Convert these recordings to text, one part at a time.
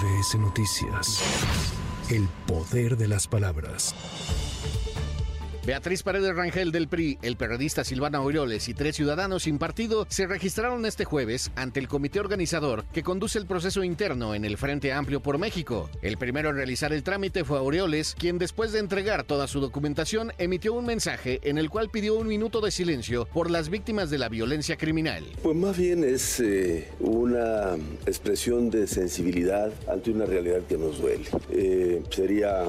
MVS Noticias. El poder de las palabras. Beatriz Paredes Rangel del PRI, el periodista Silvano Aureoles y 3 ciudadanos sin partido se registraron este jueves ante el comité organizador que conduce el proceso interno en el Frente Amplio por México. El primero en realizar el trámite fue Aureoles, quien después de entregar toda su documentación emitió un mensaje en el cual pidió un minuto de silencio por las víctimas de la violencia criminal. Pues más bien es una expresión de sensibilidad ante una realidad que nos duele. Sería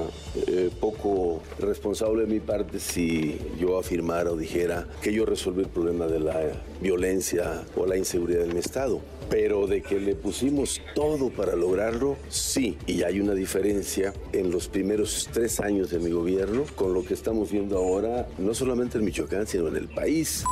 poco responsable de mi parte si yo afirmara o dijera que yo resolví el problema de la violencia o la inseguridad en mi estado, pero de que le pusimos todo para lograrlo, sí. Y hay una diferencia en los primeros 3 años de mi gobierno con lo que estamos viendo ahora, no solamente en Michoacán, sino en el país.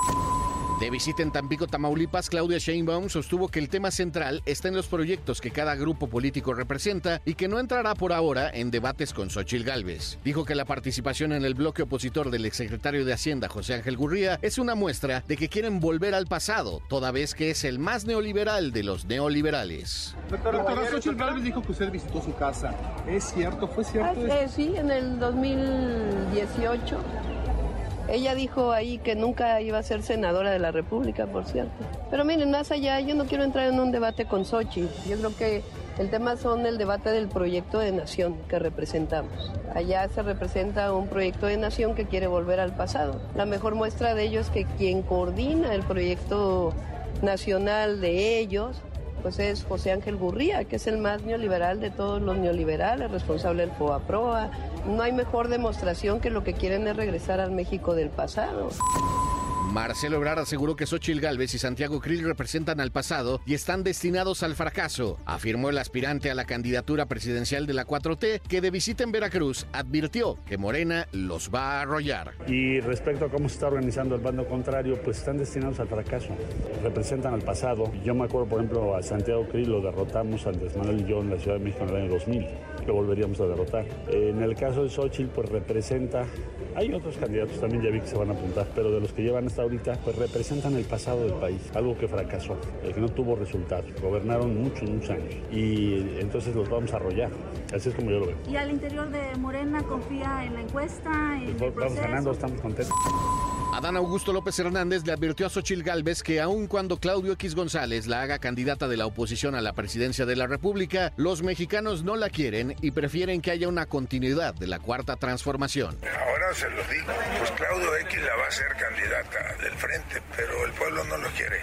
De visita en Tampico, Tamaulipas, Claudia Sheinbaum sostuvo que el tema central está en los proyectos que cada grupo político representa y que no entrará por ahora en debates con Xóchitl Gálvez. Dijo que la participación en el bloque opositor del exsecretario de Hacienda, José Ángel Gurría, es una muestra de que quieren volver al pasado, toda vez que es el más neoliberal de los neoliberales. Doctora, Xóchitl Gálvez dijo que usted visitó su casa. ¿Es cierto? ¿Fue cierto? Sí, en el 2018. Ella dijo ahí que nunca iba a ser senadora de la República, por cierto. Pero miren, más allá, yo no quiero entrar en un debate con Xóchitl. Yo creo que el tema son el debate del proyecto de nación que representamos. Allá se representa un proyecto de nación que quiere volver al pasado. La mejor muestra de ello es que quien coordina el proyecto nacional de ellos pues es José Ángel Gurría, que es el más neoliberal de todos los neoliberales, responsable del Fobaproa. No hay mejor demostración que lo que quieren es regresar al México del pasado. Marcelo Ebrard aseguró que Xóchitl Gálvez y Santiago Creel representan al pasado y están destinados al fracaso. Afirmó el aspirante a la candidatura presidencial de la 4T, que de visita en Veracruz advirtió que Morena los va a arrollar. Y respecto a cómo se está organizando el bando contrario, pues están destinados al fracaso. Representan al pasado. Yo me acuerdo, por ejemplo, a Santiago Creel lo derrotamos, Andrés Manuel y yo, en la Ciudad de México en el año 2000. Lo volveríamos a derrotar. En el caso de Xóchitl, pues representa... Hay otros candidatos también, ya vi que se van a apuntar, pero de los que llevan hasta ahorita, pues representan el pasado del país, algo que fracasó, que no tuvo resultados. Gobernaron muchos años y entonces los vamos a arrollar. Así es como yo lo veo. ¿Y al interior de Morena confía en la encuesta, en el proceso? Estamos ganando, estamos contentos. Adán Augusto López Hernández le advirtió a Xóchitl Gálvez que aun cuando Claudio X. González la haga candidata de la oposición a la presidencia de la República, los mexicanos no la quieren y prefieren que haya una continuidad de la Cuarta Transformación. Ahora se los digo, pues Claudio X. la va a ser candidata del frente, pero el pueblo no lo quiere.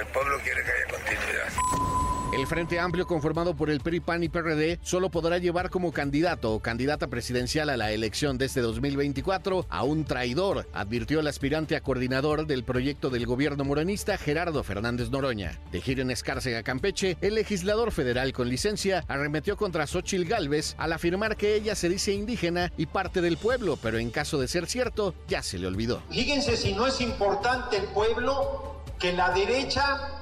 El pueblo quiere que haya continuidad. El Frente Amplio, conformado por el PRI, PAN y PRD, solo podrá llevar como candidato o candidata presidencial a la elección de este 2024 a un traidor, advirtió el aspirante a coordinador del proyecto del gobierno morenista, Gerardo Fernández Noroña. De gira en Escárcega, Campeche, el legislador federal con licencia arremetió contra Xóchitl Gálvez al afirmar que ella se dice indígena y parte del pueblo, pero en caso de ser cierto, ya se le olvidó. Fíjense si no es importante el pueblo, que la derecha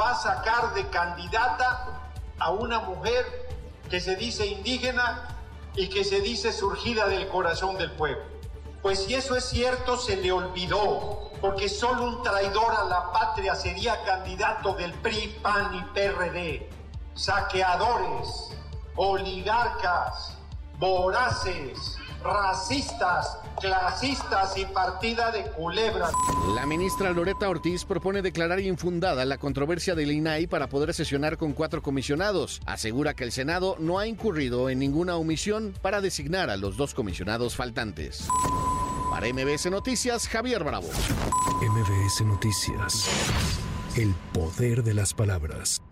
va a sacar de candidata a una mujer que se dice indígena y que se dice surgida del corazón del pueblo. Pues si eso es cierto, se le olvidó, porque solo un traidor a la patria sería candidato del PRI, PAN y PRD. Saqueadores, oligarcas, voraces, racistas, clasistas y partida de culebras. La ministra Loretta Ortiz propone declarar infundada la controversia del INAI para poder sesionar con 4 comisionados. Asegura que el Senado no ha incurrido en ninguna omisión para designar a los 2 comisionados faltantes. Para MVS Noticias, Javier Bravo. MVS Noticias. El poder de las palabras.